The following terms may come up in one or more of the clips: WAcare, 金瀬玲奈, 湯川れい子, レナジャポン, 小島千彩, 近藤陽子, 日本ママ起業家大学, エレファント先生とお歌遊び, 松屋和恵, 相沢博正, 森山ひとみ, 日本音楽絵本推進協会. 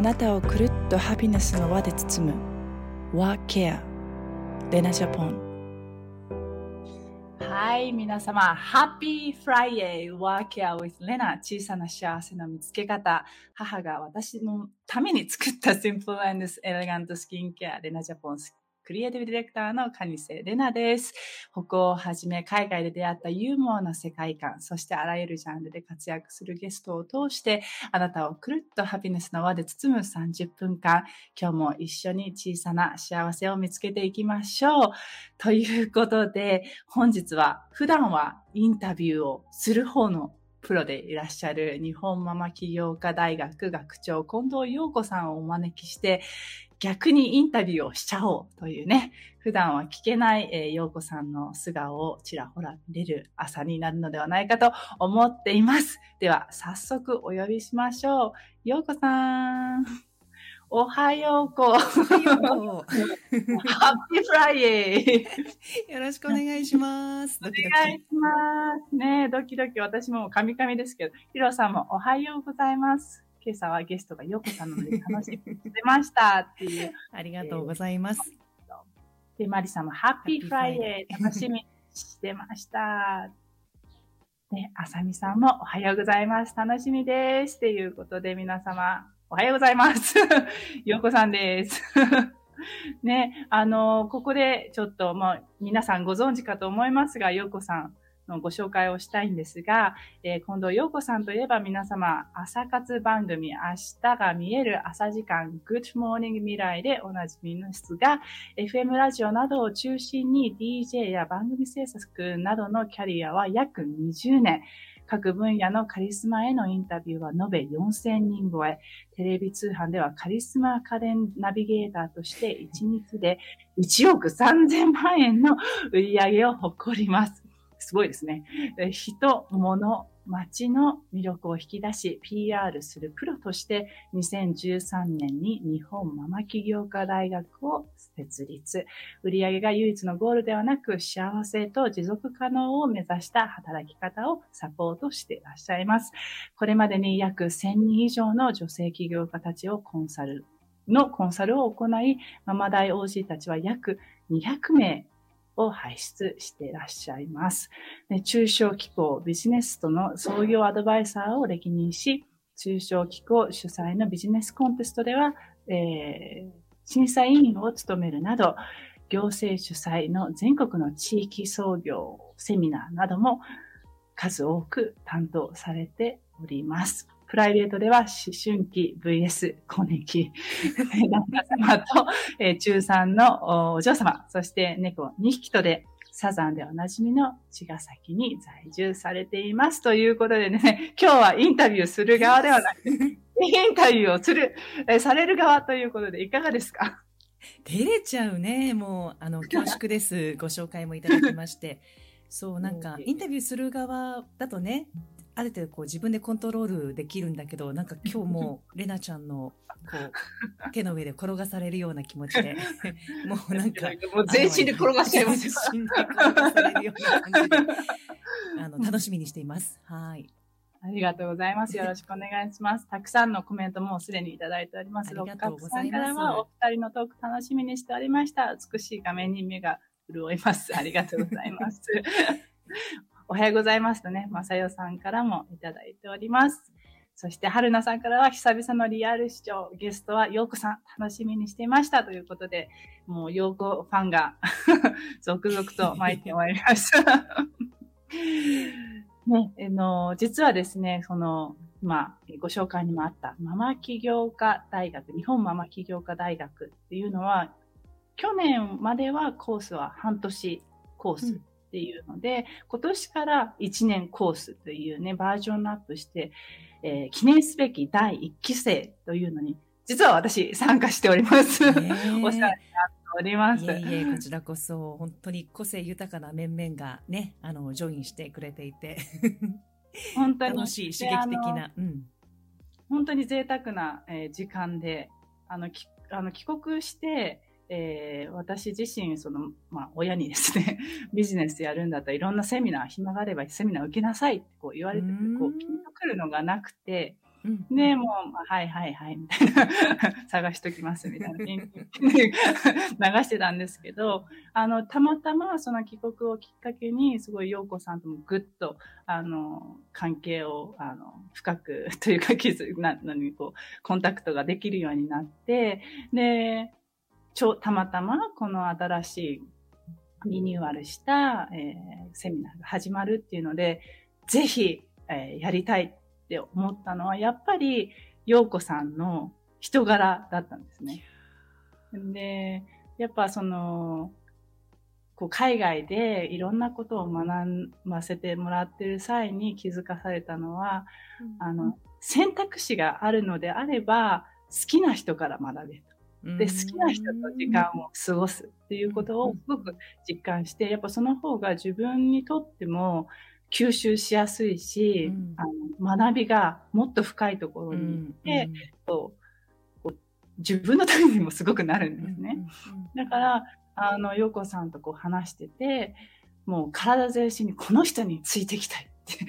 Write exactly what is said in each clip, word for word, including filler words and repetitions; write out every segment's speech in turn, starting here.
あなたをくるっとハピネスの輪で包む和ケアレナジャポン。はい、皆様、ハッピーフライデー、ワーケアウィズレナ、小さな幸せの見つけ方、母が私のために作ったシンプルアンドエレガントスキンケア、レナジャポンクリエイティブディレクターのカニセレナです。北欧をはじめ海外で出会ったユーモアな世界観、そしてあらゆるジャンルで活躍するゲストを通して、あなたをくるっとハピネスの輪で包むさんじゅっぷんかん、今日も一緒に小さな幸せを見つけていきましょう。ということで、本日は普段はインタビューをする方のプロでいらっしゃる日本ママ起業家大学学長近藤陽子さんをお招きして、逆にインタビューをしちゃおうというね、普段は聞けない、えー、陽子さんの素顔をちらほら見れる朝になるのではないかと思っています。では早速お呼びしましょう。陽子さん、おはようこ。おはよう。ハッピーフライデー。よろしくお願いします。ドキドキお願いします。ね、ドキドキ、私もカミカミですけど、ヒロさんもおはようございます。今朝はゲストが陽子さんなので楽しみにしてましたっていうありがとうございます。でマリさんもハッピーフライデー楽しみにしてました。であさみさんもおはようございます楽しみですということで皆様おはようございます陽子さんです。ねあのここでちょっともう皆さんご存知かと思いますが陽子さん。ご紹介をしたいんですが、えー、近藤陽子さんといえば皆様朝活番組明日が見える朝時間 Good Morning 未来でおなじみですが エフエム ラジオなどを中心に ディージェー や番組制作などのキャリアは約にじゅうねん各分野のカリスマへのインタビューは延べよんせんにん超えテレビ通販ではカリスマ家電ナビゲーターとしていちにちでいちおくさんぜんまんえんの売り上げを誇りますすごいですね。人、物、街の魅力を引き出し ピーアール するプロとしてにせんじゅうさんねんに日本ママ起業家大学を設立。売上が唯一のゴールではなく幸せと持続可能を目指した働き方をサポートしていらっしゃいます。これまでに約せんにん以上の女性起業家たちをコンサルのコンサルを行い、ママ大 オージー たちは約にひゃくめいを輩出していらっしゃいます。中小機構ビジネスとの創業アドバイザーを歴任し、中小機構主催のビジネスコンテストでは、えー、審査委員を務めるなど、行政主催の全国の地域創業セミナーなども数多く担当されております。プライベートでは思春期 ブイエス 更年期旦那様と、えー、中さんのお嬢様、そして猫にひきとでサザンでおなじみの茅ヶ崎に在住されていますということでね、今日はインタビューする側ではなくインタビューをする、えー、される側ということでいかがですか？照れちゃうね、もうあの恐縮ですご紹介もいただきましてそうなんかインタビューする側だとねある程度こう自分でコントロールできるんだけどなんか今日もレナちゃんのこう手の上で転がされるような気持ちでもうなんかもう全身で転がしちゃいます全身で転がされるような感じであの楽しみにしています。はいありがとうございますよろしくお願いしますたくさんのコメントもすでにいただいておりますありがとうございます。六角さんからはお二人のトーク楽しみにしておりました美しい画面に目が潤いますありがとうございますおはようございますとね、まさよさんからもいただいております。そして、はるなさんからは、久々のリアル視聴、ゲストは陽子さん、楽しみにしていましたということで、もう陽子ファンが続々と巻いてまいりました。ね、あの、実はですね、その、まあ、ご紹介にもあった、ママ起業家大学、日本ママ起業家大学っていうのは、去年まではコースは半年コース。うんっていうので今年からいちねんコースというねバージョンアップして、えー、記念すべきだいいっきせいというのに実は私参加しております、えー、お世話になっております。いえいえこちらこそ本当に個性豊かな面々がねあのジョインしてくれていて本当に楽しい刺激的な、うん、本当に贅沢な、えー、時間であのきあの帰国してえー、私自身その、まあ、親にですねビジネスやるんだったらいろんなセミナー暇があればセミナー受けなさいってこう言われてこうピンとくるのがなくてうん、で、もう、まあ、はいはいはい、みたいな、探しときます、みたいな、流してたんですけど、あの、たまたまその帰国をきっかけに、すごい陽子さんともぐっと、あの、関係を、あの、深く、というか、な、なに、こう、コンタクトができるようになって、で、ちょ、たまたま、この新しい、リニューアルした、えー、セミナーが始まるっていうので、ぜひ、えー、やりたいって思ったのは、やっぱり、陽子さんの人柄だったんですね。で、やっぱその、こう海外でいろんなことを学ばせてもらってる際に気づかされたのは、うん、あの、選択肢があるのであれば、好きな人から学べる。で、好きな人と時間を過ごすっていうことをすごく実感して、やっぱその方が自分にとっても吸収しやすいし、うん、あの学びがもっと深いところに行って、うん、こうこう自分のためにもすごくなるんですね。うん、だから、あの、陽子さんとこう話してて、もう体全身にこの人についていきたいって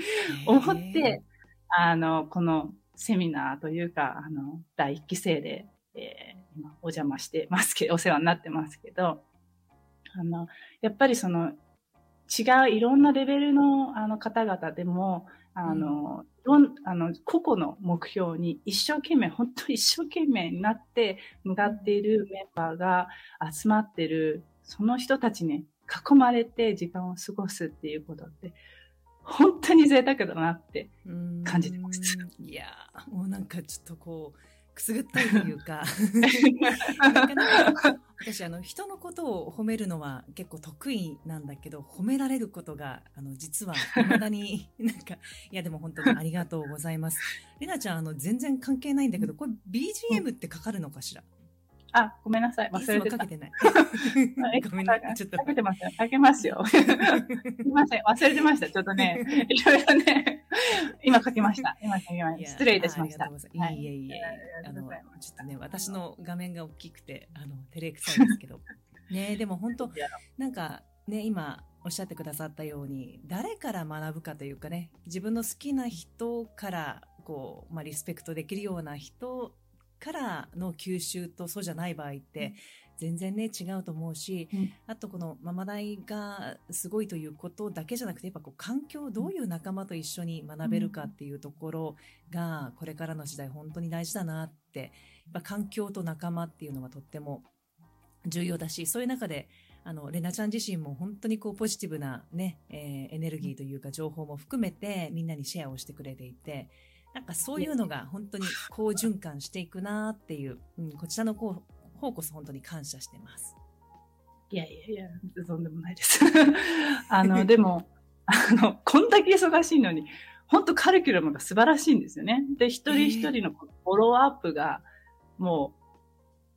思って、あの、このセミナーというか、あの、第一期生で、えー、今お邪魔してますけど、お世話になってますけど、あの、やっぱりその、違ういろんなレベルの、あの方々でも、あの、うん、あの、個々の目標に一生懸命、本当に一生懸命になって向かっているメンバーが集まってる、その人たちに囲まれて時間を過ごすっていうことって、本当に贅沢だなって感じてます。いやー、もうなんかちょっとこう、くすぐったいというかなかなか私あの人のことを褒めるのは結構得意なんだけど、褒められることがあの実は未だになんか、いやでも本当にありがとうございます。レナちゃん、あの全然関係ないんだけど、これ ビージーエム ってかかるのかしら？あ、ごめんなさい。忘れてた。いつもかけてない。ごめんなさい。ちょっと。かけてますよ。かけますよ。すみません。忘れてました。ちょっとね、いろいろね、今かけました。今かけました。失礼いたしました。いえいえ。あの、ちょっとね、私の画面が大きくて、あの、照れくさいですけど。ね、でも本当、なんかね、今おっしゃってくださったように、誰から学ぶかというかね、自分の好きな人から、こう、まあ、リスペクトできるような人、からの吸収とそうじゃない場合って全然ね違うと思うし、うん、あとこのママ大がすごいということだけじゃなくて、やっぱこう環境、どういう仲間と一緒に学べるかっていうところがこれからの時代本当に大事だなって、やっぱ環境と仲間っていうのはとっても重要だし、そういう中であのレナちゃん自身も本当にこうポジティブなね、えー、エネルギーというか情報も含めてみんなにシェアをしてくれていて、なんかそういうのが本当に好循環していくなっていう、うん、こちらの方こそ本当に感謝してます。いやいやいや、とんでもないです。あの、でも、あの、こんだけ忙しいのに、本当カリキュラムが素晴らしいんですよね。で、一人一人のフォローアップが、も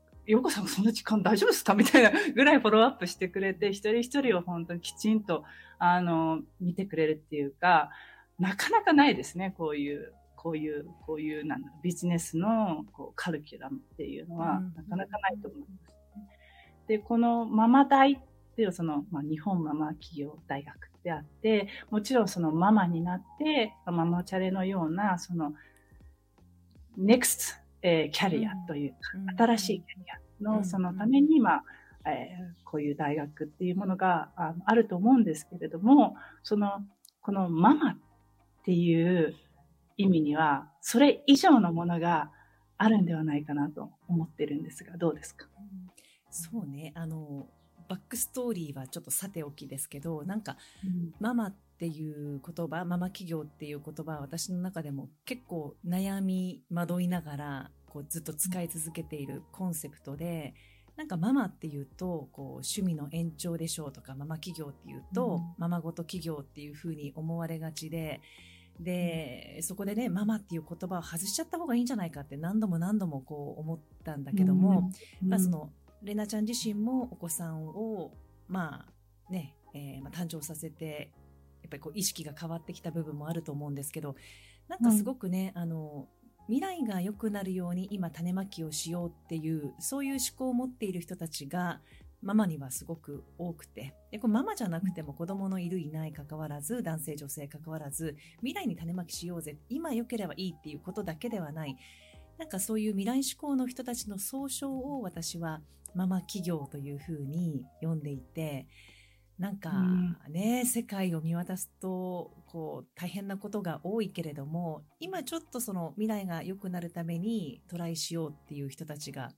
う、陽子さんそんな時間大丈夫ですかみたいなぐらいフォローアップしてくれて、一人一人を本当にきちんと、あの、見てくれるっていうか、なかなかないですね、こういう。こういう、こういう、なんだろう、ビジネスのこうカリキュラムっていうのは、なかなかないと思います、ね。うん、で、このママ大っていう、その、まあ、日本ママ企業大学であって、もちろんそのママになって、ママチャレのような、その、ネクスト、えー、キャリアという、うん、新しいキャリアの、そのために、まあ、えー、こういう大学っていうものが あ, あると思うんですけれども、その、このママっていう、意味にはそれ以上のものがあるんではないかなと思ってるんですが、どうですか？うん、そうね、あのバックストーリーはちょっとさておきですけど、なんか、うん、ママっていう言葉、ママ企業っていう言葉は私の中でも結構悩み惑いながらこうずっと使い続けているコンセプトで、なんかママっていうとこう趣味の延長でしょうとか、ママ企業っていうと、うん、ママごと企業っていうふうに思われがちで、で、そこでね、ママっていう言葉を外しちゃった方がいいんじゃないかって何度も何度もこう思ったんだけども、うん、まあその、レナちゃん自身もお子さんを、まあね、えー、まあ誕生させて、やっぱりこう意識が変わってきた部分もあると思うんですけど、なんかすごくね、うん、あの、未来が良くなるように今種まきをしようっていう、そういう思考を持っている人たちが、ママにはすごく多くて、でこれママじゃなくても子供のいるいない関わらず、男性女性関わらず、未来に種まきしようぜ、今良ければいいっていうことだけではない、なんかそういう未来志向の人たちの総称を私はママ企業というふうに呼んでいて、なんかね、うん、世界を見渡すとこう大変なことが多いけれども、今ちょっとその未来が良くなるためにトライしようっていう人たちが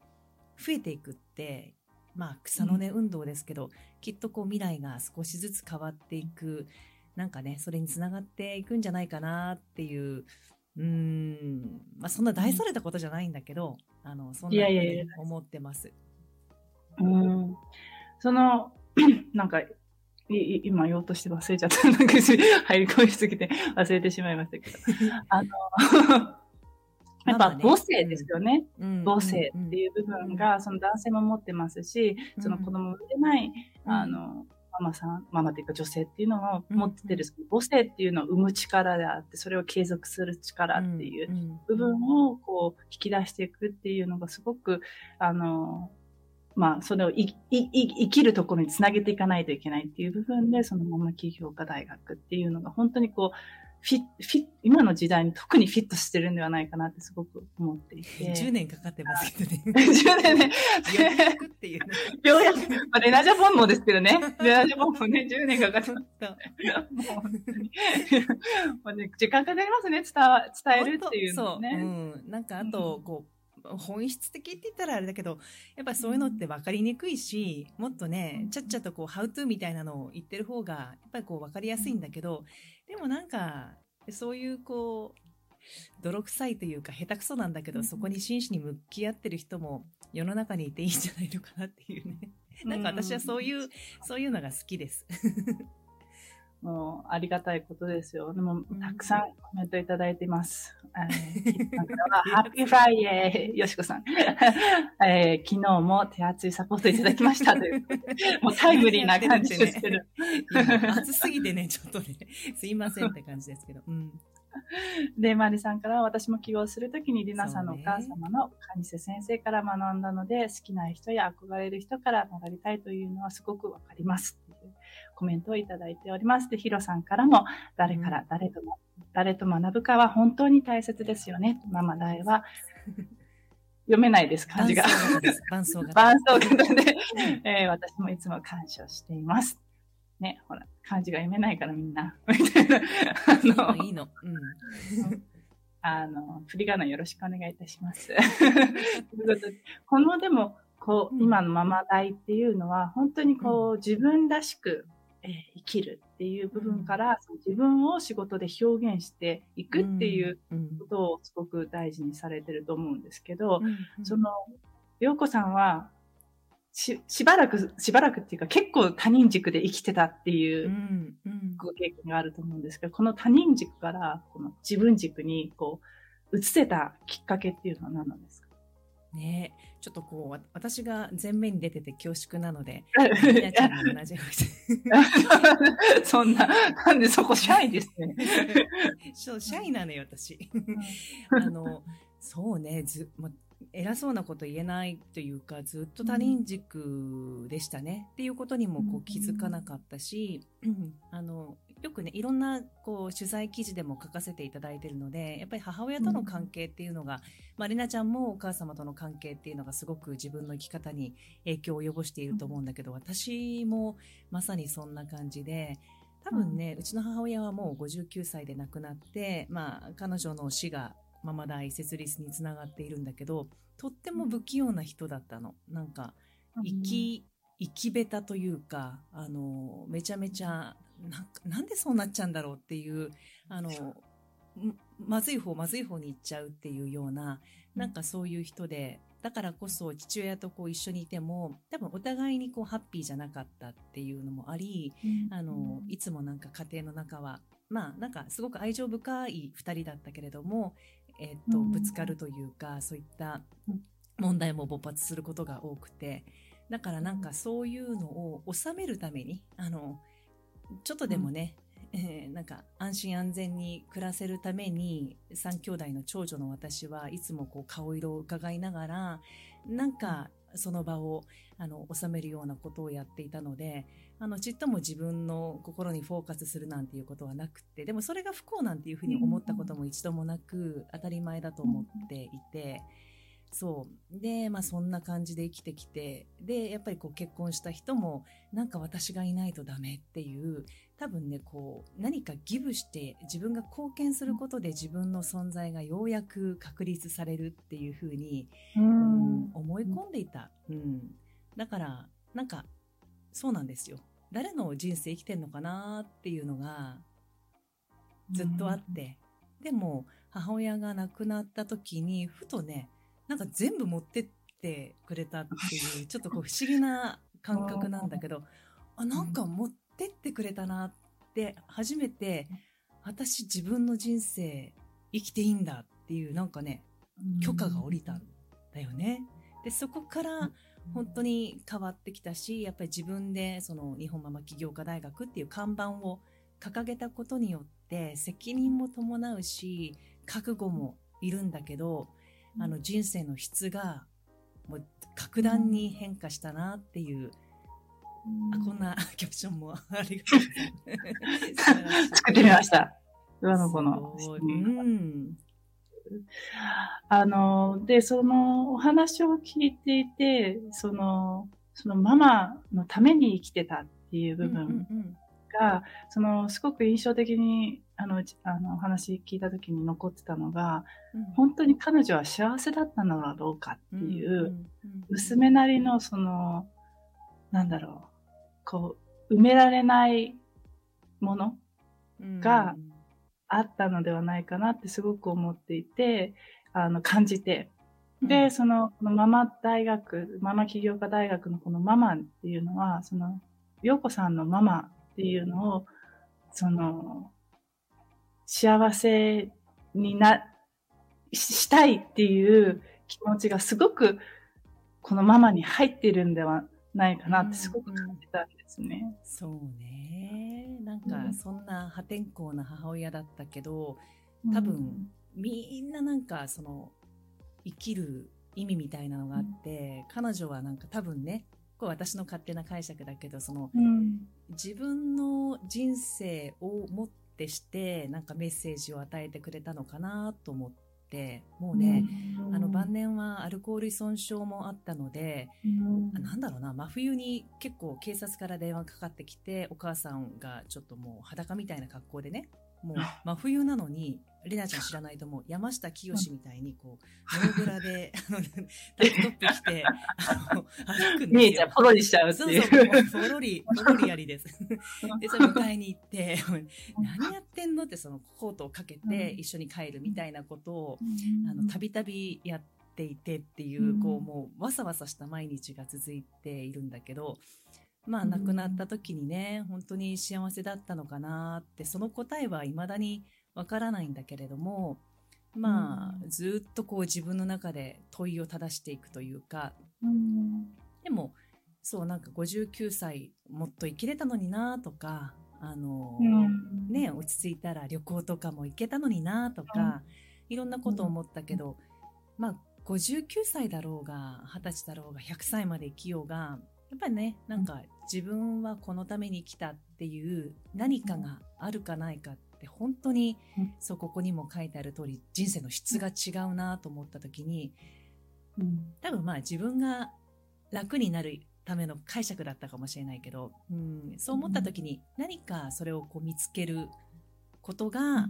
増えていくって、まあ、草の根運動ですけど、うん、きっとこう未来が少しずつ変わっていく、なんかね、それにつながっていくんじゃないかなっていう、うーん、まあ、そんな大それたことじゃないんだけど、あのそんなふうに思ってます。いやいやいや、うん、そのなんか今言おうとして忘れちゃった、なんか入り込みすぎて忘れてしまいましたけどあのやっぱ母性ですよね、うん、母性っていう部分がその男性も持ってますし、うん、その子供を産んでない、うん、あのママさんママというか女性っていうのを持ってる、その母性っていうのを生む力であって、それを継続する力っていう部分をこう引き出していくっていうのがすごくあのまあ、それをいい生きるところにつなげていかないといけないっていう部分で、そのまま企業家大学っていうのが本当にこうフィッフィッ今の時代に特にフィットしてるんではないかなってすごく思っていて、じゅうねんかかってますけどねじゅうねんねようやくっていうねようやく、まあ、レナジャポンもですけどねレナジャポンもねじゅうねんかかってますもう本当にもう、ね、時間かかりますね、伝わ伝えるっていうのね。そう、うん、なんかあとこう、うん本質的って言ったらあれだけど、やっぱそういうのって分かりにくいし、もっとねちゃっちゃとこうハウトゥーみたいなのを言ってる方がやっぱりこう分かりやすいんだけど、でもなんかそういうこう泥臭いというか下手くそなんだけど、そこに真摯に向き合ってる人も世の中にいていいんじゃないのかなっていうねなんか私はそういうそういうのが好きですもうありがたいことですよ。でもたくさんコメントいただいています。なんかハッピーフライデーよしこさん、えー、昨日も手厚いサポートいただきましたというもうタイムリーな感じですけど、暑すぎてねちょっとねすいませんって感じですけど。うんでマリさんからは、私も起業するときにりなさんのお母様のカニセ先生から学んだので、好きな人や憧れる人から学びたいというのはすごくわかりますというコメントをいただいております。でヒロさんからも、誰から誰と、うん、誰と学ぶかは本当に大切ですよね。ママ大は読めないです漢字が伴奏型で、えー、私もいつも感謝していますね、ほら漢字が読めないからみんなみたいなあのいいの、うん、あの振り仮名よろしくお願いいたしますこのでもこう今のママ大っていうのは本当にこう、うん、自分らしく、えー、生きるっていう部分から、うん、自分を仕事で表現していくっていうことをすごく大事にされてると思うんですけど、うん、その陽子さんはし, しばらく、しばらくっていうか結構他人軸で生きてたっていうご経験があると思うんですけど、うんうん、この他人軸からこの自分軸にこう移せたきっかけっていうのは何なんですかね。ちょっとこう私が前面に出てて恐縮なのでみなちゃんも同じようにそんななんでそこシャイですねそうシャイなのよ私あのそうねず、ま偉そうなこと言えないというか、ずっと他人軸でしたね、うん、っていうことにもこう気づかなかったし、うん、あのよくねいろんなこう取材記事でも書かせていただいているので、やっぱり母親との関係っていうのが、うんまあ、れなちゃんもお母様との関係っていうのがすごく自分の生き方に影響を及ぼしていると思うんだけど、私もまさにそんな感じで、多分ね、うん、うちの母親はもうごじゅうきゅうさいで亡くなって、まあ、彼女の死がママ大設立につながっているんだけど、とっても不器用な人だったの。なんか生き、生き下手というか、あのめちゃめちゃな ん, なんでそうなっちゃうんだろうっていう、あのまずい方まずい方に行っちゃうっていうような、なんかそういう人で、だからこそ父親とこう一緒にいても多分お互いにこうハッピーじゃなかったっていうのもあり、あのいつもなんか家庭の中はまあなんかすごく愛情深いふたりだったけれども、えーと、ぶつかるというか、そういった問題も勃発することが多くて、だからなんかそういうのを収めるために、あのちょっとでもね、うんえー、なんか安心安全に暮らせるために、さんきょうだいの長女の私はいつもこう顔色を伺いながら、なんかその場をあの収めるようなことをやっていたので、あのちっとも自分の心にフォーカスするなんていうことはなくて、でもそれが不幸なんていうふうに思ったことも一度もなく、当たり前だと思っていて、そうで、まあ、そんな感じで生きてきて、でやっぱりこう結婚した人もなんか私がいないとダメっていう、多分ねこう何かギブして自分が貢献することで自分の存在がようやく確立されるっていうふうに、うん、うん、思い込んでいた、うん、だからなんかそうなんですよ、誰の人生生きてんのかなっていうのがずっとあって、うん、でも母親が亡くなった時にふとねなんか全部持ってってくれたっていうちょっとこう不思議な感覚なんだけど、あなんか持ってってくれたなって初めて私自分の人生生きていいんだっていうなんかね許可が下りたんだよね。でそこから本当に変わってきたし、やっぱり自分でその日本ママ起業家大学っていう看板を掲げたことによって責任も伴うし覚悟もいるんだけど、あの人生の質がもう格段に変化したなっていう、うん、あこんなキャプションもありがとう作ってみました上の子の、うん、あのでそのお話を聞いていてそのそのママのために生きてたっていう部分が、うんうんうん、そのすごく印象的にあの、あの、お話聞いた時に残ってたのが、うん、本当に彼女は幸せだったのだろうかっていう、うんうんうん、娘なりのその、なんだろう、こう、埋められないものがあったのではないかなってすごく思っていて、あの、感じて。で、その、このママ大学、ママ起業家大学のこのママっていうのは、その、陽子さんのママっていうのを、その、幸せにな、したいっていう気持ちがすごくこのママに入ってるんではないかなってすごく感じたんですね。うんうん、そうね。なんかそんな破天荒な母親だったけど、多分みんななんかその生きる意味みたいなのがあって、うん、彼女はなんか多分ね、これ私の勝手な解釈だけど、その、うん、自分の人生をもっとでしてなんかメッセージを与えてくれたのかなと思って、もうね、うん、あの晩年はアルコール依存症もあったので、うん、なんだろうな、真冬に結構警察から電話かかってきて、お母さんがちょっともう裸みたいな格好でね、もう真冬なのにレナちゃん知らないと思う、山下清みたいにこうノーブラでタップトップ着てあの歩くんですよ。姉ちゃんポロリしちゃうっていう。そうそう、ポロリポロリやりです。でそれ迎えに行って何やってんのってそのコートをかけて一緒に帰るみたいなことをあのたびたびやっていてっていうこうもうわさわさした毎日が続いているんだけど。まあ、亡くなった時にね、本当に幸せだったのかなって、その答えは未だにわからないんだけれども、まあ、ずっとこう自分の中で問いを正していくというか、うん、でも、そう、なんかごじゅうきゅうさいもっと生きれたのになとか、あの、うん、ね、落ち着いたら旅行とかも行けたのになとか、いろんなことを思ったけど、まあ、ごじゅうきゅうさいだろうが、はたちだろうが、ひゃくさいまで生きようが、やっぱりね、なんか自分はこのために生きたっていう何かがあるかないかって本当に、うん、そうここにも書いてある通り人生の質が違うなと思った時に、うん、多分まあ自分が楽になるための解釈だったかもしれないけど、うん、そう思った時に何かそれをこう見つけることが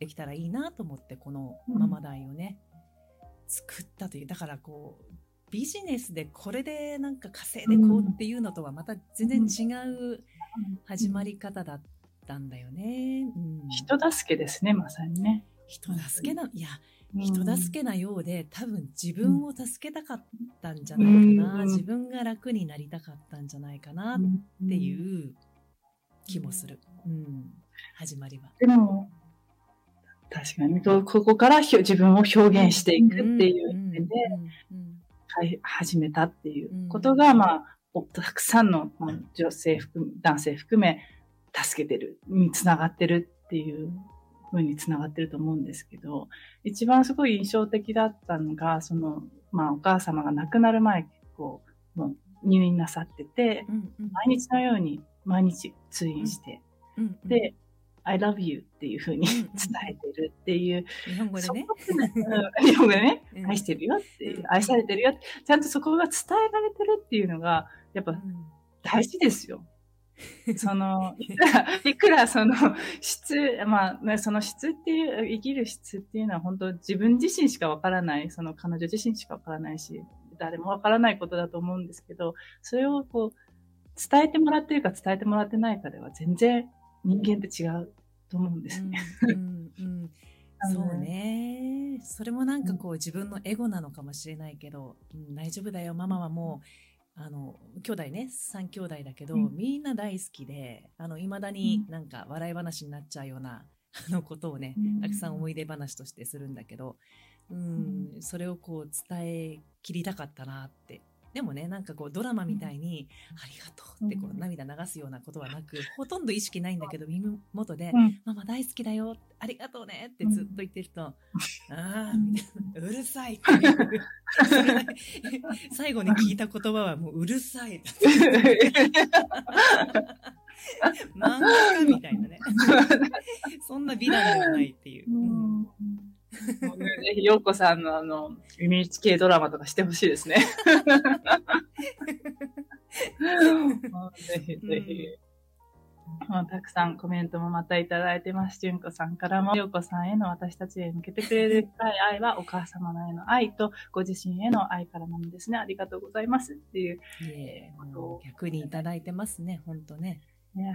できたらいいなと思ってこのママ大をね、うん、作ったという、だからこうビジネスでこれでなんか稼いでこうっていうのとはまた全然違う始まり方だったんだよね、うん、人助けですね、まさにね、人助けな、いや、うん、人助けなようで多分自分を助けたかったんじゃないかな、うん、自分が楽になりたかったんじゃないかなっていう気もする、うん、始まりは。でも確かにここから自分を表現していくっていうので、うんうんうんうん、始めたっていうことが、うん、まあ、たくさんの女性含め男性含め助けてるにつながってるっていう風につながってると思うんですけど、一番すごい印象的だったのが、その、まあ、お母様が亡くなる前、結構もう入院なさってて、うんうん、毎日のように毎日通院して、うんうんうん、で I love you っていう風に伝えてるっていう、日本語でね、日本語でね、愛してるよっていう、愛されてるよって、ちゃんとそこが伝えられてるっていうのがやっぱ大事ですよ。そのいくら、いくらその質、まあ、その質っていう、生きる質っていうのは本当自分自身しかわからない、その彼女自身しかわからないし、誰もわからないことだと思うんですけど、それをこう伝えてもらってるか伝えてもらってないかでは全然人間って違うと思うんですね。うんうんうん、そうね。それもなんかこう自分のエゴなのかもしれないけど、うん、大丈夫だよ、ママはもうあの兄弟ね、さん兄弟だけど、うん、みんな大好きで、あの未だになんか笑い話になっちゃうようなあのことをね、うん、たくさん思い出話としてするんだけど、うん、うん、それをこう伝えきりたかったなって。でもね、なんかこうドラマみたいに、うん、ありがとうってこう涙流すようなことはなく、うん、ほとんど意識ないんだけど、耳元で、うん、ママ大好きだよ、ありがとうねってずっと言ってると、うん、あーうるさいっていう最後に聞いた言葉はもううるさい漫画みたいなねそんな美談ではないっていう、うんもうね、ぜひ陽子さんのあの エヌエイチケー ドラマとかしてほしいですねぜひぜひ、うん、もうたくさんコメントもまたいただいてます。純子さんからも、陽子さんへの私たちへ向けてくれる深い愛はお母様への愛とご自身への愛からなのですね、ありがとうございますっていう、えー、ことを逆にいただいてますね。本当ね、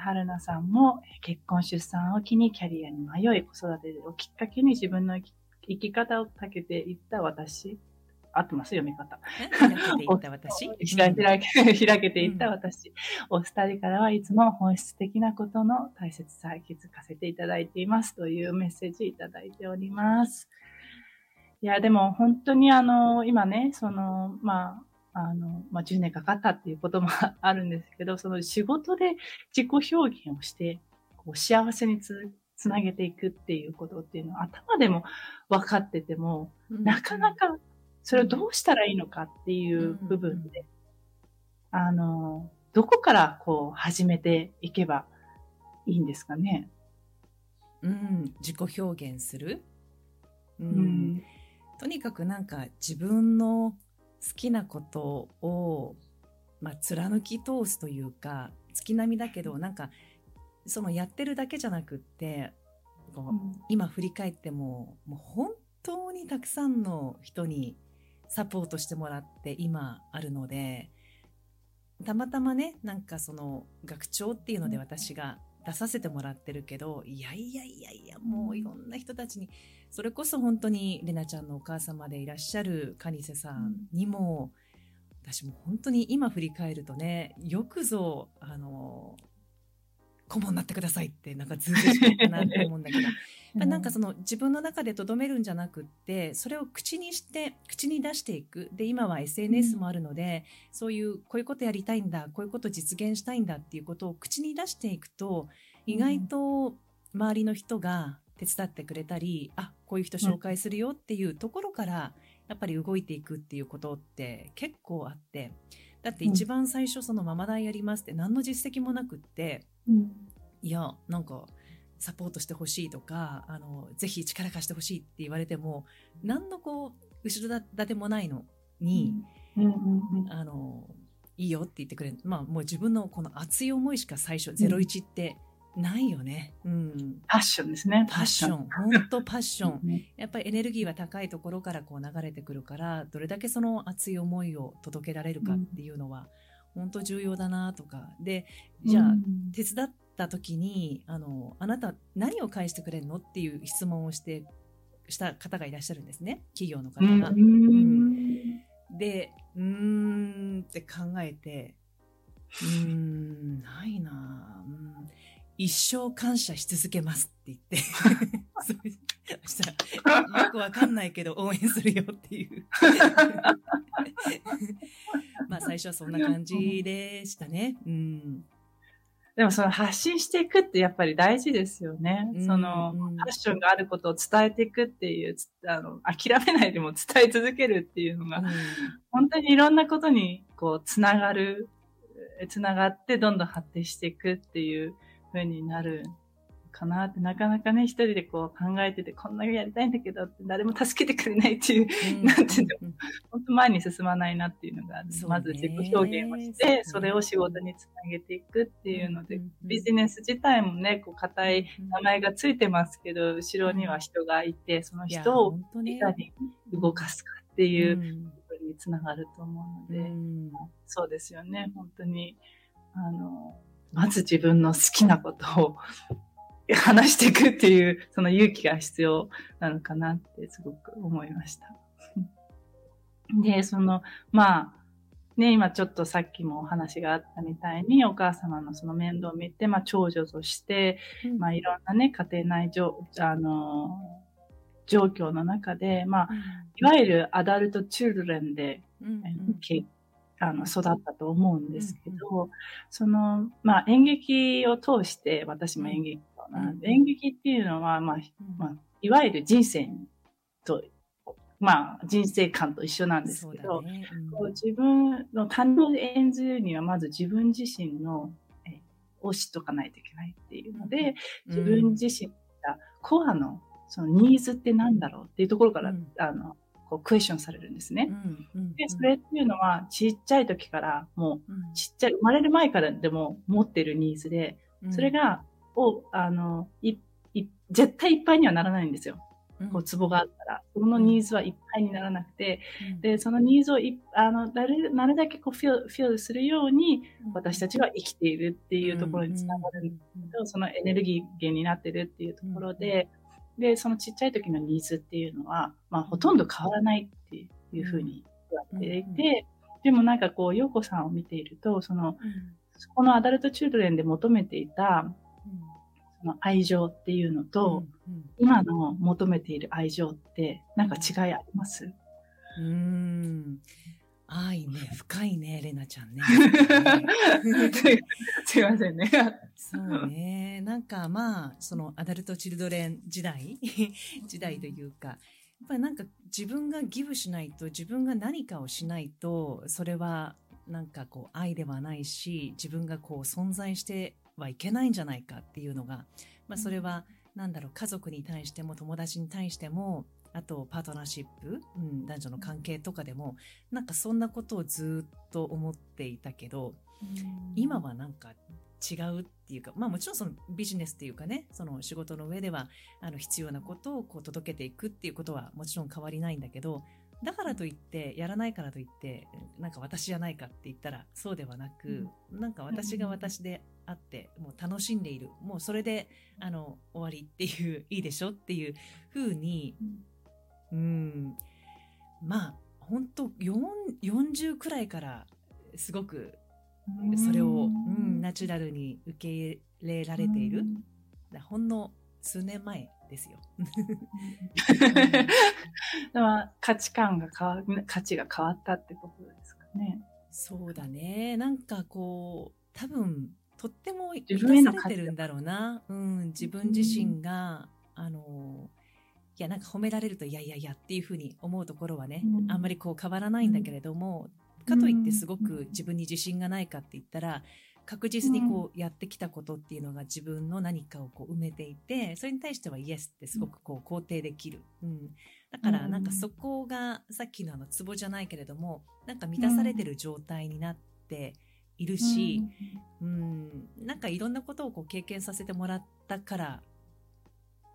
はるなさんも、結婚出産を機にキャリアに迷い、子育てをきっかけに自分の生き、生き方をかけていった私、合ってます読み方。開けていった私。お二人からはいつも本質的なことの大切さを気づかせていただいていますというメッセージいただいております。いや、でも本当にあの、今ね、その、まあ、あの、まあ、じゅうねんかかったっていうこともあるんですけど、その仕事で自己表現をして、こう幸せにつ、つなげていくっていうことっていうのは頭でも分かってても、うん、なかなかそれをどうしたらいいのかっていう部分で、うん、あの、どこからこう始めていけばいいんですかね。うん、自己表現する。うん。うん、とにかくなんか自分の好きなことを、まあ、貫き通すというか、月並みだけど、なんかそのやってるだけじゃなくって、こう、うん、今振り返っても、もう本当にたくさんの人にサポートしてもらって今あるので、たまたまね、なんかその学長っていうので私が出させてもらってるけど、いやいやいやいや、もういろんな人たちに、それこそ本当にレナちゃんのお母様でいらっしゃるカニセさんにも、私も本当に今振り返るとね、よくぞあの顧問になってくださいってなんかずっとしかったなって思うんだけど、うん、なんかその自分の中でとどめるんじゃなくって、それを口にして口に出していく。で、今は エスエヌエス もあるので、うん、そういうこういうことやりたいんだ、こういうこと実現したいんだっていうことを口に出していくと、意外と周りの人が手伝ってくれたり、うん、あ、こういう人紹介するよっていうところからやっぱり動いていくっていうことって結構あって、だって一番最初そのママ代やりますって何の実績もなくって、うん、いやなんかサポートしてほしいとか、あのぜひ力貸してほしいって言われても何のこう後ろ盾もないのに、うんうんうんうん、あのいいよって言ってくれる、まあ、もう自分のこの熱い思いしか最初ゼロイチってないよね、うん、パッションですね。パッション、本当パッション、ね、やっぱりエネルギーは高いところからこう流れてくるから、どれだけその熱い思いを届けられるかっていうのは本当重要だなとか。で、じゃあ、うん、手伝った時に あの、あなた何を返してくれるのっていう質問をしてした方がいらっしゃるんですね、企業の方が、うんうん、でうーんって考えて、うーんないな、うん一生感謝し続けますって言ってそしたらよくわかんないけど応援するよっていうまあ最初はそんな感じでしたね、うん、でもその発信していくってやっぱり大事ですよね。うん、そのファッションがあることを伝えていくっていう、あの、諦めないでも伝え続けるっていうのが、うん、本当にいろんなことにこうつながる、つながってどんどん発展していくっていう風になるかなって、なかなかね、一人でこう考えてて、こんなにやりたいんだけどって誰も助けてくれないっていう、うん、なんていうの、本当前に進まないなっていうのがある。まず自己表現をして、それを仕事につなげていくっていうので、うん、ビジネス自体もね、こう固い名前がついてますけど、後ろには人がいて、その人をいかに動かすかっていうことにつながると思うので、うん、そうですよね、本当に、あの、まず自分の好きなことを話していくっていう、その勇気が必要なのかなってすごく思いました。で、その、まあ、ね、今ちょっとさっきもお話があったみたいに、お母様のその面倒を見て、まあ、長女として、うん、まあ、いろんなね、家庭内状、あの、状況の中で、まあ、いわゆるアダルトチュールレンで、うんうんあの、育ったと思うんですけど、うんうん、その、まあ、演劇を通して、私も演劇家なんで、うん、演劇っていうのは、まあ、まあ、いわゆる人生と、まあ、人生観と一緒なんですけど、ねうん、こう自分の感情を演じるには、まず自分自身の、え、を知っとかないといけないっていうので、自分自身がコアの、そのニーズって何だろうっていうところから、うん、あの、こうクエスチョンされるんですね、うんうんうん。で、それっていうのはちっちゃい時からもうちっちゃい、生まれる前からでも持ってるニーズで、それが、を、あの、い、い、絶対いっぱいにはならないんですよ。こう、ツボがあったら。そのニーズはいっぱいにならなくて、うん、で、そのニーズをい、あの、なる、なるだけこうフィル、フィルするように、私たちは生きているっていうところにつながるんですけど、そのエネルギー源になってるっていうところで、で、そのちっちゃい時のニーズっていうのは、まあ、ほとんど変わらないっていうふうに言われていて、うんうん、でもなんかこう、陽子さんを見ていると、その、うん、そこのアダルトチュードレンで求めていた、うん、その愛情っていうのと、うんうん、今の求めている愛情って、なんか違いあります？うーん。愛ね、深いね、レナちゃんね。すいませんね。そうね。なんかまあ、そのアダルトチルドレン時代時代というか、やっぱりなんか自分がギブしないと、自分が何かをしないと、それはなんかこう愛ではないし、自分がこう存在してはいけないんじゃないかっていうのが、まあそれはなんだろう、家族に対しても友達に対しても、あとパートナーシップ、うん、男女の関係とかでもなんかそんなことをずっと思っていたけど、うん、今はなんか違うっていうか、まあもちろんそのビジネスっていうかね、その仕事の上ではあの必要なことをこう届けていくっていうことはもちろん変わりないんだけど、だからといってやらないからといってなんか私じゃないかって言ったらそうではなく、うん、なんか私が私であってもう楽しんでいる、もうそれであの終わりっていう、いいでしょっていうふうに、うんうん、まあ本当よんじゅうくらいからすごくそれを、うん、ナチュラルに受け入れられている。ほんの数年前ですよ。価値観が変わ価値が変わったってことですかね。そうだね。なんかこう多分とっても満たされてるんだろうな。うん、自分自身があの。いや、なんか褒められるといやいやいやっていうふうに思うところはね、うん、あんまりこう変わらないんだけれども、かといってすごく自分に自信がないかって言ったら、確実にこうやってきたことっていうのが自分の何かをこう埋めていて、それに対してはイエスってすごくこう肯定できる。うん。だからなんかそこがさっきのあのツボじゃないけれども、なんか満たされてる状態になっているし、うん、うん、なんかいろんなことをこう経験させてもらったから、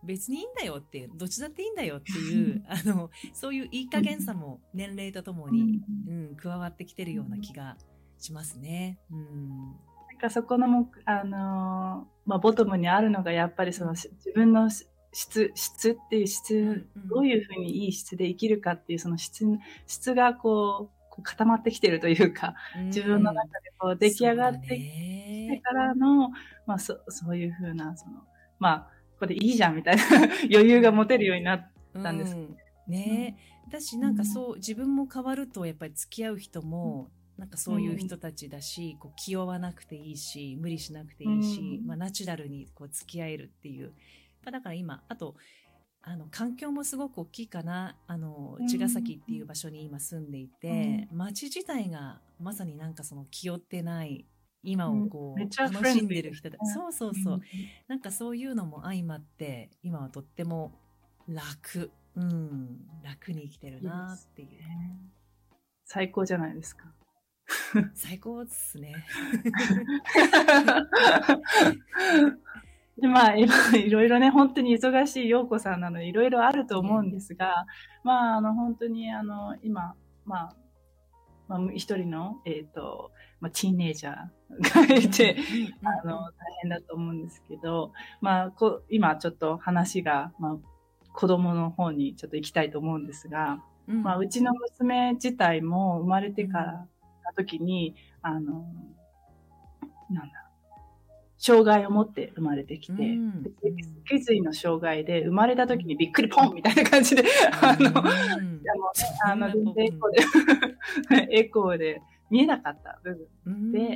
別にいいんだよって、どっちだっていいんだよっていう、あの、そういういい加減さも年齢とともに、うん、加わってきてるような気がしますね。うん。なんかそこのも、あのー、まあ、ボトムにあるのがやっぱりその自分の質、質っていう質、どういうふうにいい質で生きるかっていうその質、質がこう、こう固まってきてるというか、自分の中でこう出来上がってきてからの、うん、まあそ、そういうふうな、その、まあ、これいいじゃんみたいな余裕が持てるようになったんです、うん、ねえ、うん、だしなんかそう自分も変わるとやっぱり付き合う人もなんかそういう人たちだし、うん、こう気負わなくていいし無理しなくていいし、うんまあ、ナチュラルにこう付き合えるっていう、だから今あとあの環境もすごく大きいかな、あの茅ヶ崎っていう場所に今住んでいて、うん、街自体がまさになんかその気負ってない今をこう、うん、楽しんでる人だ、うん、そうそうそう、うん、なんかそういうのも相まって今はとっても楽、うん、楽に生きてるなっていう、いいですね、最高じゃないですか最高ですねでまあ、いろいろね本当に忙しい陽子さんなのでいろいろあると思うんですが、うん、まあ、あの本当にあの今、まあまあ、一人の、えーとまあ、ティーンエイジャーがいて、うん、あの大変だと思うんですけど、まあ、こ今ちょっと話が、まあ、子供の方にちょっと行きたいと思うんですが、うんまあ、うちの娘自体も生まれてからの時にあのなんだ障害を持って生まれてきて、うん、脊髄の障害で生まれた時にびっくりポンみたいな感じで、うん、あの、うん、あのエコーでエコーで見えなかった部分で生ま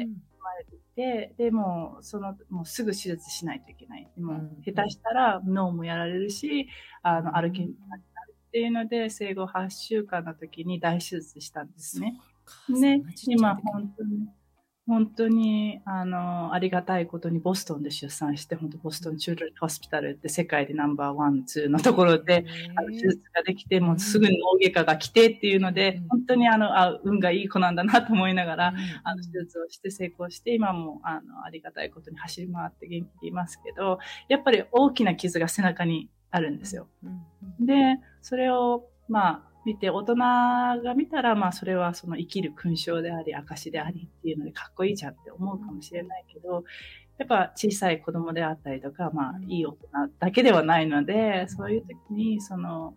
れてきて、でもそのもうすぐ手術しないといけない。もう下手したら脳もやられるし、あの歩けなくなるっていうので生後はっしゅうかんの時に大手術したんですね。ね、今本当に。本当に あの、ありがたいことにボストンで出産して、本当ボストンチュールホスピタルって世界でナンバーワン、ツーのところで、あの手術ができて、もうすぐに脳外科が来てっていうので、うん、本当にあのあ運がいい子なんだなと思いながら、うん、あの手術をして成功して、今も あのありがたいことに走り回って元気でいますけど、やっぱり大きな傷が背中にあるんですよ。うん、で、それを、まあ、見て大人が見たら、まあ、それはその生きる勲章であり証でありっていうのでかっこいいじゃんって思うかもしれないけど、やっぱ小さい子供であったりとか、まあ、いい大人だけではないので、そういう時にその、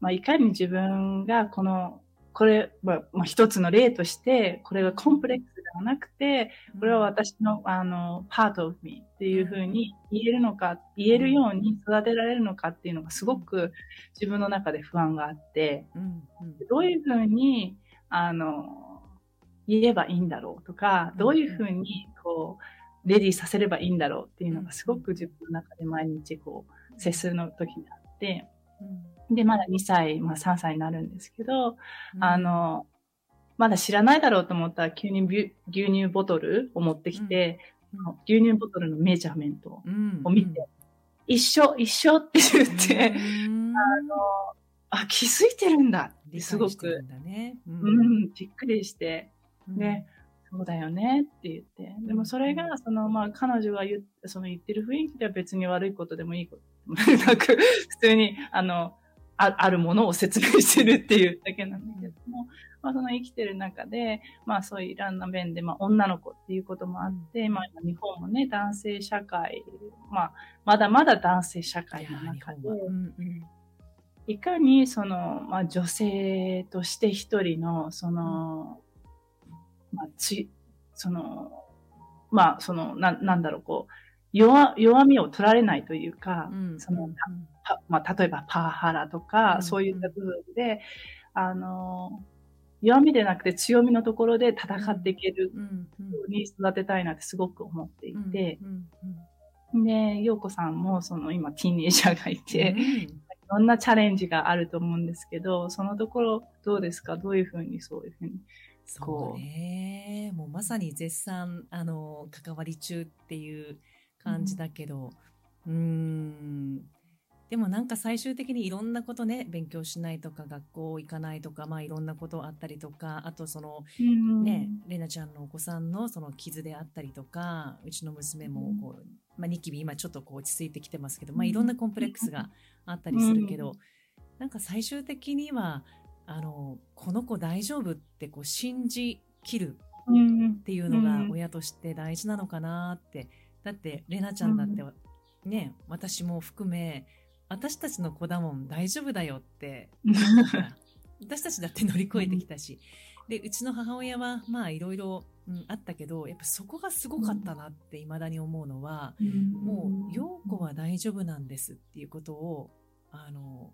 まあ、いかに自分がこのこれ、まあ、一つの例としてこれがコンプレックスではなくて、これは私のあのパートオブミーっていう風に言えるのか、言えるように育てられるのかっていうのがすごく自分の中で不安があって、うんうん、どういう風にあの言えばいいんだろうとか、どういう風にこうレディーさせればいいんだろうっていうのがすごく自分の中で毎日こう接するの時にあって、でまだにさい、まあ、さんさいになるんですけど、うん、あのまだ知らないだろうと思ったら急に牛乳ボトルを持ってきて、うん、牛乳ボトルのメジャーメントを見て、うんうん、一緒一緒って言って、うん、あのあ気づいてるんだってすごく、ねうんうん、びっくりして、ねうん、そうだよねって言って、でもそれがその、まあ、彼女が言っ、その言ってる雰囲気では別に悪いことでもいいことでもなく普通にあのあ, あるものを説明してるっていうだけなんだけども、まあ、その生きてる中で、まあ、そういういろんな面で、まあ、女の子っていうこともあって、まあ、日本もね男性社会、まあ、まだまだ男性社会の中で、うんうん、いかにその、まあ、女性として一人のその、まあ、つそのまあその な, なんだろうこう 弱, 弱みを取られないというか、うん、その、うんまあ、例えばパワハラとか、うん、そういった部分であの弱みでなくて強みのところで戦っていけるように育てたいなってすごく思っていて、うんうんうん、で陽子さんもその今ティーンエイジャーがいて、うん、いろんなチャレンジがあると思うんですけど、そのところどうですか、どういうふうにそういうふうにこう、そうね、もうまさに絶賛あの関わり中っていう感じだけど、うん、うーんでもなんか最終的にいろんなことね、勉強しないとか学校行かないとか、まあいろんなことあったりとか、あとそのね、レナちゃんのお子さんのその傷であったりとか、うちの娘もこう、まあ、ニキビ今ちょっとこう落ち着いてきてますけど、まあいろんなコンプレックスがあったりするけど、なんか最終的にはあのこの子大丈夫ってこう信じきるっていうのが親として大事なのかなって。だってレナちゃんだってね、私も含め私たちの子だもん大丈夫だよって私たちだって乗り越えてきたし、でうちの母親はまあいろいろあったけど、やっぱそこがすごかったなっていまだに思うのは、もう陽子は大丈夫なんですっていうことをあの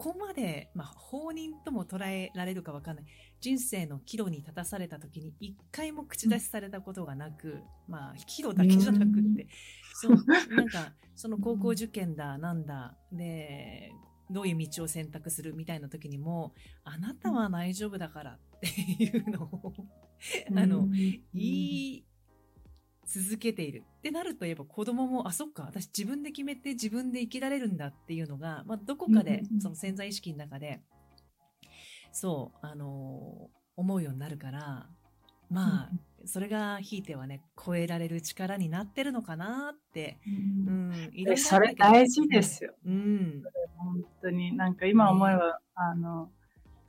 こまで、まあ、放任とも捉えられるか分かんない人生の岐路に立たされた時に一回も口出しされたことがなく、まあ岐路だけじゃなくって、そのなんかその高校受験だなんだでどういう道を選択するみたいな時にもあなたは大丈夫だからっていうのをあの言い続けているってなると、やっぱ子供もあそっか私自分で決めて自分で生きられるんだっていうのが、まあ、どこかでその潜在意識の中でそうあの思うようになるから、まあそれがひいてはね超えられる力になってるのかなって、うんうん、それ大事ですよ、うん、本当になんか今思えば、ね、あの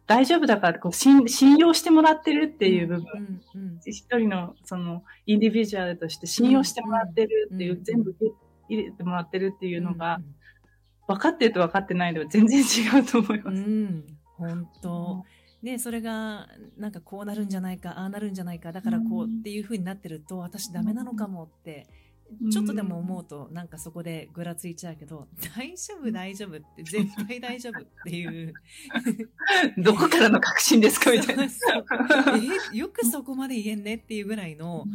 大丈夫だからこう 信, 信用してもらってるっていう部分、うんうんうん、一人 の, そのインディビジュアルとして信用してもらってるっていう、うんうん、全部入れてもらってるっていうのが、うんうん、分かってると分かってないのは全然違うと思います、うん、本当でそれがなんかこうなるんじゃないかああなるんじゃないかだからこうっていう風になってると、うん、私ダメなのかもってちょっとでも思うとなんかそこでぐらついちゃうけど、大丈夫大丈夫って絶対大丈夫っていうどこからの確信ですかみたいなえよくそこまで言えんねっていうぐらいの、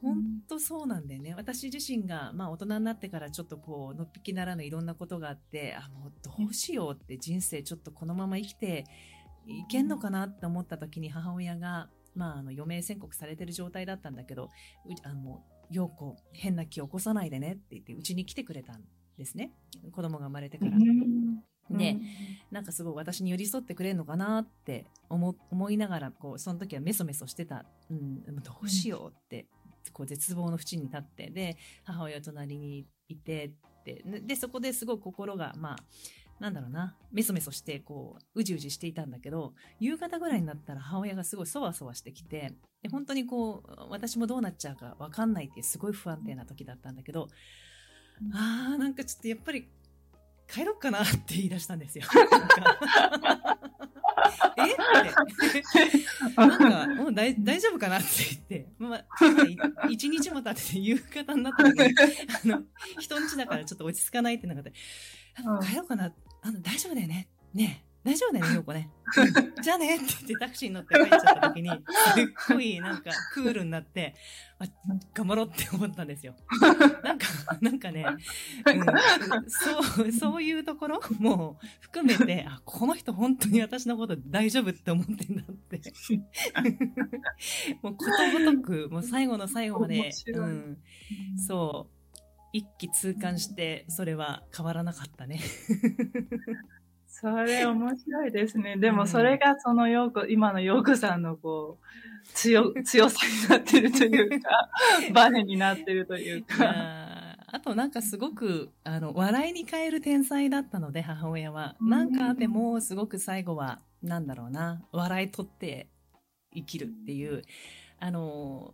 本当そうなんだよね。私自身が、まあ、大人になってからちょっとこうのっぴきならぬいろんなことがあって、あもうどうしようって人生ちょっとこのまま生きていけんのかなって思った時に、母親が、まあ、あの余命宣告されてる状態だったんだけど、あの陽子変な気を起こさないでねって言ってうちに来てくれたんですね、子供が生まれてから、うん、でなんかすごい私に寄り添ってくれるのかなって 思, 思いながらこうその時はメソメソしてた、うん、どうしようってこう絶望の淵に立って、で母親隣にいてってでそこですごい心がまあなんだろうなメソメソしてこううじうじしていたんだけど、夕方ぐらいになったら母親がすごいそわそわしてきて、で本当にこう私もどうなっちゃうか分かんないっていうすごい不安定な時だったんだけど、うん、あーなんかちょっとやっぱり帰ろっかなって言い出したんですよえってなんかもう 大, 大丈夫かなって言って、まあ、一日も経って夕方になった時にあの人ん家だからちょっと落ち着かないってなって帰ろうかな、あの大丈夫だよねねえ大丈夫だよね陽子ねじゃあねって言ってタクシーに乗って帰っちゃった時にすっごいなんかクールになって頑張ろうって思ったんですよなんかなんかね、うん、そうそういうところも含めて、あこの人本当に私のこと大丈夫って思ってんだってもうことごとくもう最後の最後まで、うん、そう一気通貫してそれは変わらなかったねそれ面白いですね。でもそれがその陽子、今の陽子さんのこう 強, 強さになってるというかバネになってるというかあとなんかすごくあの笑いに変える天才だったので、母親はなんかでもすごく最後はなんだろうな笑い取って生きるっていうあの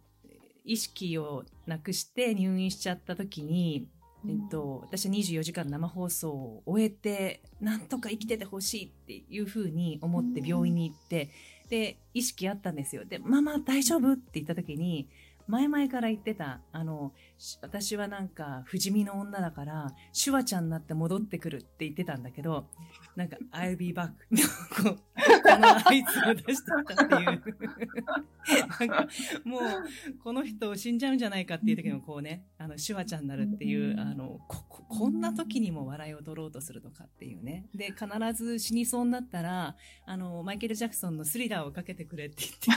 意識をなくして入院しちゃった時に、えっと、私はにじゅうよじかん生放送を終えてなんとか生きててほしいっていうふうに思って病院に行って、うん、で意識あったんですよ。でママ大丈夫って言った時に前々から言ってたあの私はなんか不死身の女だからシュワちゃんになって戻ってくるって言ってたんだけど、なんか I'll be back こ, この合図を出してたっていうなんかもうこの人死んじゃうんじゃないかっていう時もこうねあのシュワちゃんになるっていうあの こ, こんな時にも笑いを取ろうとするのかっていうね。で必ず死にそうになったらあのマイケル・ジャクソンのスリラーをかけてくれって言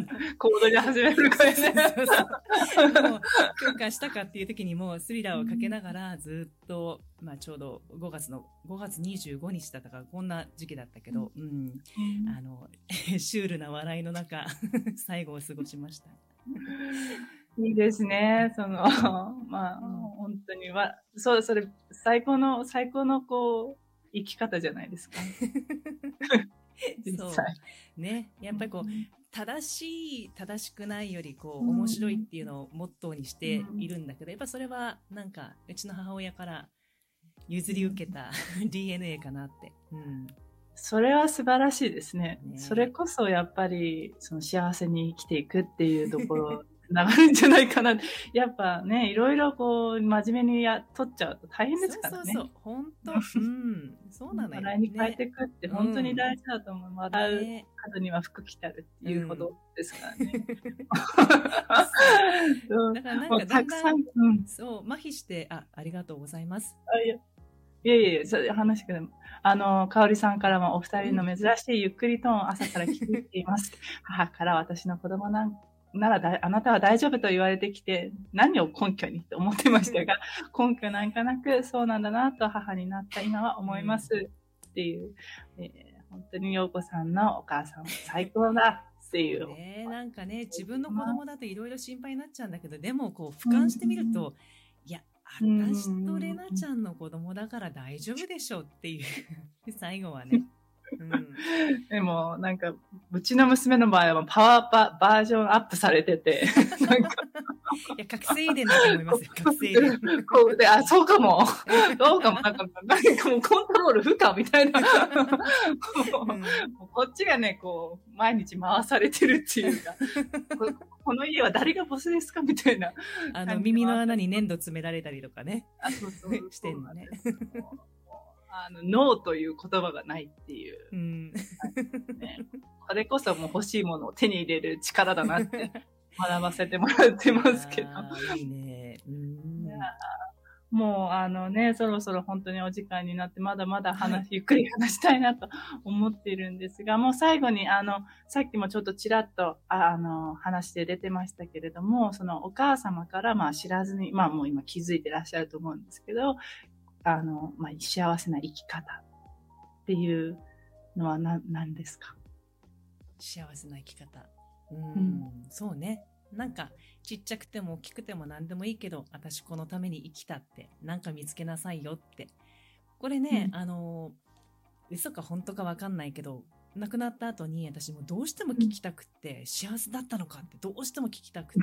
ってコードで始めるからねもう共感したかっていう時にもスリラーをかけながらずっと、まあ、ちょうどごがつのごがつにじゅうごにちだったからこんな時期だったけど、うん、あのシュールな笑いの中最後を過ごしましたいいですね。そのまあ本当にはそうそれ最高の最高のこう生き方じゃないですかそうね、やっぱりこう正しい正しくないよりこう面白いっていうのをモットーにしているんだけど、やっぱそれはなんかうちの母親から譲り受けた ディーエヌエー かなって、うん、それは素晴らしいです ね, ねそれこそやっぱりその幸せに生きていくっていうところながるんじゃないかな。やっぱね、いろいろこう真面目にや取っちゃうと大変ですからね。そうそうそう、本当、うん、そうなのよね。笑いに変えていくって本当に大事だと思う。笑う数には福来たるっていうほどですからね。うん、だからなんかだんだん、うん、そう麻痺してあありがとうございます。あいやいやいや、そういう話けど、あの、かおりさんからもお二人の珍しいゆっくりトーン朝から聞いています。母から私の子供なんならだあなたは大丈夫と言われてきて、何を根拠にと思ってましたが、根拠なんかなく、そうなんだなと母になった今は思いますっていう、えー、本当に陽子さんのお母さん最高だ。っていうね、なんかね、自分の子供だといろいろ心配になっちゃうんだけど、でもこう俯瞰してみると、いや私とレナちゃんの子供だから大丈夫でしょっていう最後はね、うん、でもなんかうちの娘の場合はパワーパバージョンアップされててなんかいや覚醒遺伝だと思いますよ。覚醒遺伝こうで、あ、そうかもどうかもなんか何かもうコントロール不可みたいなうん、こっちがねこう毎日回されてるっていうかこ, この家は誰がボスですかみたいな、あの耳の穴に粘土詰められたりとかね、あ、そうそうそうしてんのね。あのノーという言葉がないっていう、うんね、これこそもう欲しいものを手に入れる力だなって学ばせてもらってますけどいいね、うん、いやもうあのね、そろそろ本当にお時間になって、まだまだ話、はい、ゆっくり話したいなと思っているんですが、もう最後にあのさっきもちょっとちらっとあの話で出てましたけれども、そのお母様からまあ知らずに、まあもう今気づいてらっしゃると思うんですけど、あのまあ、幸せな生き方っていうのはな何ですか？幸せな生き方、うん、うん、そうね、なんかちっちゃくても大きくても何でもいいけど、私このために生きたってなんか見つけなさいよって、これね、うん、あの嘘か本当か分かんないけど、亡くなった後に私もどうしても聞きたくって、うん、幸せだったのかってどうしても聞きたくって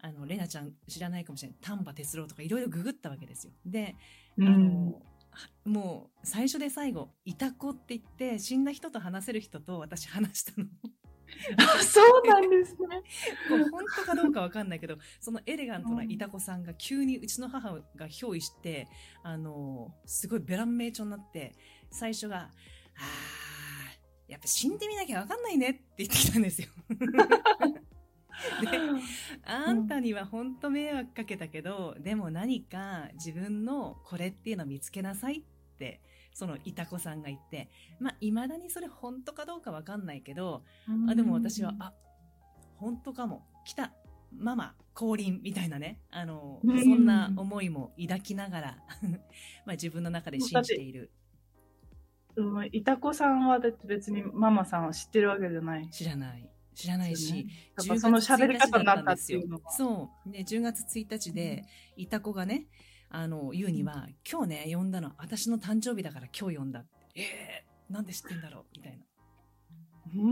あのレナちゃん知らないかもしれない、丹波哲郎とかいろいろググったわけですよ。で、うん、あのもう最初で最後、いた子って言って死んだ人と話せる人と私話したのあ、そうなんですねこう本当かどうか分かんないけど、そのエレガントないた子さんが急にうちの母が憑依して、あのすごいベラン名著になって、最初があーやっぱ死んでみなきゃ分かんないねって言ってきたんですよであんたには本当迷惑かけたけど、うん、でも何か自分のこれっていうのを見つけなさいってそのいた子さんが言って、まあいまだにそれ本当かどうか分かんないけど、うん、あでも私はあ本当かも、来たママ降臨みたいなね、あの、うん、そんな思いも抱きながらまあ自分の中で信じている。うん、いた子さんはだって別にママさんは知ってるわけじゃない、知らない知らないし、ね、その喋り方になったっていうのがそう、ね、じゅうがつついたちでいた子がね、あの言うには、うん、今日ね呼んだの私の誕生日だから今日呼んだって、えー、なんで知ってんだろうみたいな、う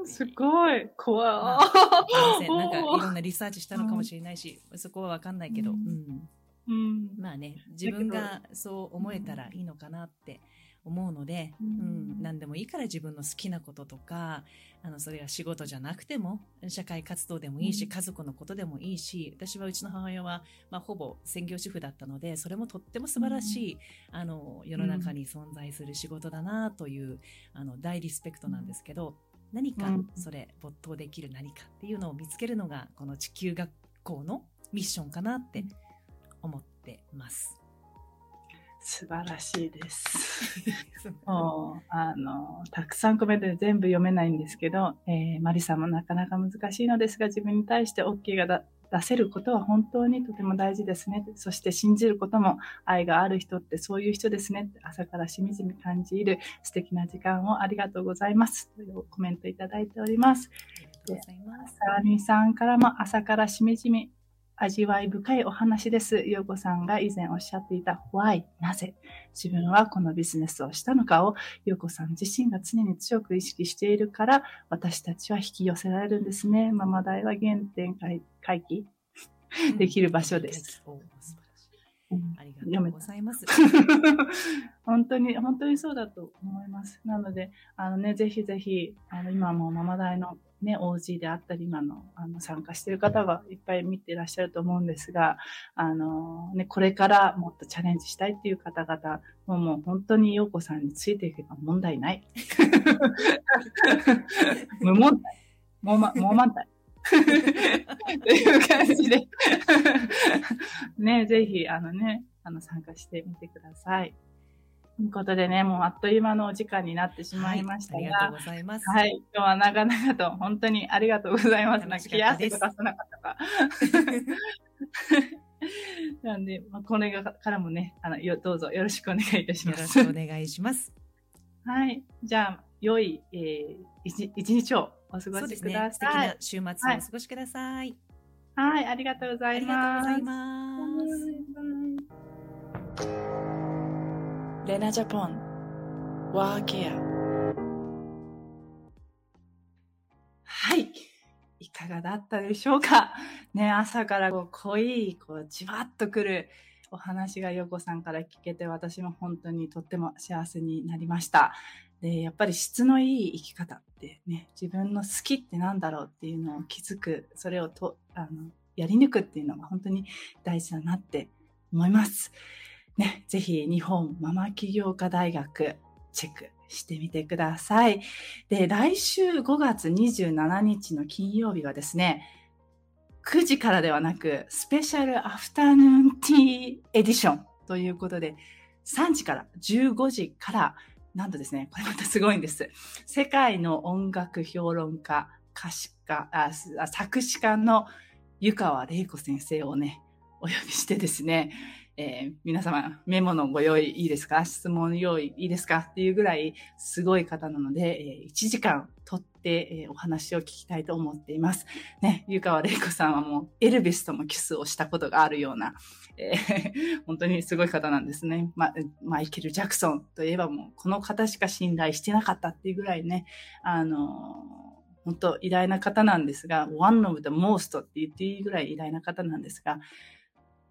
ーんすごい怖い、まあ、なんかいろんなリサーチしたのかもしれないし、うん、そこは分かんないけど、うんうん、まあね自分がそう思えたらいいのかなって思うので、うんうん、何でもいいから自分の好きなこととか、あのそれは仕事じゃなくても社会活動でもいいし、うん、家族のことでもいいし、私はうちの母親は、まあ、ほぼ専業主婦だったので、それもとっても素晴らしい、うん、あの世の中に存在する仕事だなという、うん、あの大リスペクトなんですけど、何かそれ没頭できる何かっていうのを見つけるのがこの地球学校のミッションかなって思ってます。素晴らしいですもうあのたくさんコメントで全部読めないんですけど、えー、マリさんもなかなか難しいのですが、自分に対して OK がだ出せることは本当にとても大事ですね、そして信じることも、愛がある人ってそういう人ですね、朝からしみじみ感じる素敵な時間をありがとうございますというコメントいただいております。サラミさんからも、朝からしみじみ味わい深いお話です。陽子さんが以前おっしゃっていた Why なぜ自分はこのビジネスをしたのかを陽子さん自身が常に強く意識しているから、私たちは引き寄せられるんですね。ママ大は原点回帰できる場所です、うん、ありがとうございます。本当に本当にそうだと思います。なのであのねぜひぜひあの今もママ大のね オージー であったり今のあの参加している方がいっぱい見ていらっしゃると思うんですが、あのねこれからもっとチャレンジしたいっていう方々ももう本当に陽子さんについていけば問題ない。無問題。もうまもう満タイ。という感じでね、ぜひあのねあの参加してみてください。ということでね、もうあっという間のお時間になってしまいましたが、はい、ありがとうございます。はい、今日は長々と本当にありがとうございます。なんか冷や汗とかさなかったか。なんで、まあ、これからもねあのよどうぞよろしくお願いいたします。よろしくお願いします。はい、じゃあ良い、えー、一日を。お過ごしください。素敵な週末をお過ごしください。はい、はい、ありがとうございます。ありがとうございます。レナジャポンワーケア。はい、いかがだったでしょうか。ね、朝からこう濃いこうじわっとくるお話が陽子さんから聞けて、私も本当にとっても幸せになりました。でやっぱり質のいい生き方ってね、自分の好きってなんだろうっていうのを気づく、それをとあのやり抜くっていうのが本当に大事だなって思いますね。ぜひ日本ママ起業家大学チェックしてみてください。で来週ごがつにじゅうしちにちの金曜日はですね、くじからではなくスペシャルアフタヌーンティーエディションということで、さんじからじゅうごじからなんとですね、これまたすごいんです。世界の音楽評論家、歌詞家、あ作詞家の湯川れい子先生をね、お呼びしてですね、えー、皆様メモのご用意いいですか、質問用意いいですかっていうぐらいすごい方なので、えー、いちじかん取って、えー、お話を聞きたいと思っています。ね、湯川れい子さんはもうエルビスともキスをしたことがあるような、えー、本当にすごい方なんですね。ま、マイケル・ジャクソンといえばもうこの方しか信頼してなかったっていうぐらいね、あのー本当偉大な方なんですが、 One of the most って言っていいぐらい偉大な方なんですが、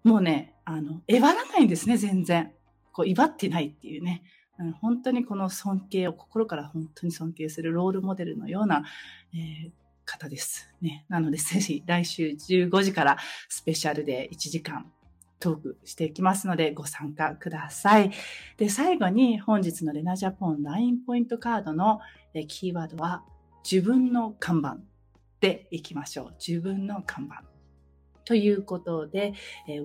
もうね、あのえばらないんですね、全然こう威張ってないっていうね、うん、本当にこの尊敬を心から本当に尊敬するロールモデルのような、えー、方ですね。なのでぜひ来週じゅうごじからスペシャルでいちじかんトークしていきますのでご参加ください。で最後に本日のレナジャポン ライン ポイントカードのキーワードは自分の看板でいきましょう。自分の看板ということで、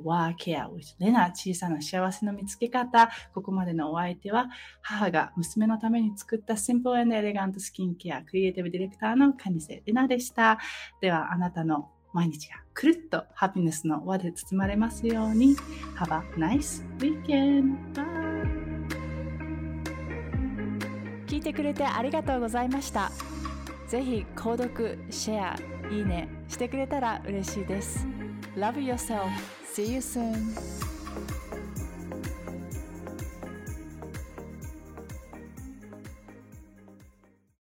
ワーケアを一緒でな小さな幸せの見つけ方。ここまでのお相手は母が娘のために作ったシンプル&エレガントスキンケアクリエイティブディレクターの金瀬玲奈でした。ではあなたの毎日がくるっとハピネスの輪で包まれますように。Have a nice weekend. Bye. 聞いてくれてありがとうございました。ぜひ購読、シェア、いいねしてくれたら嬉しいです。Love yourself. See you soon.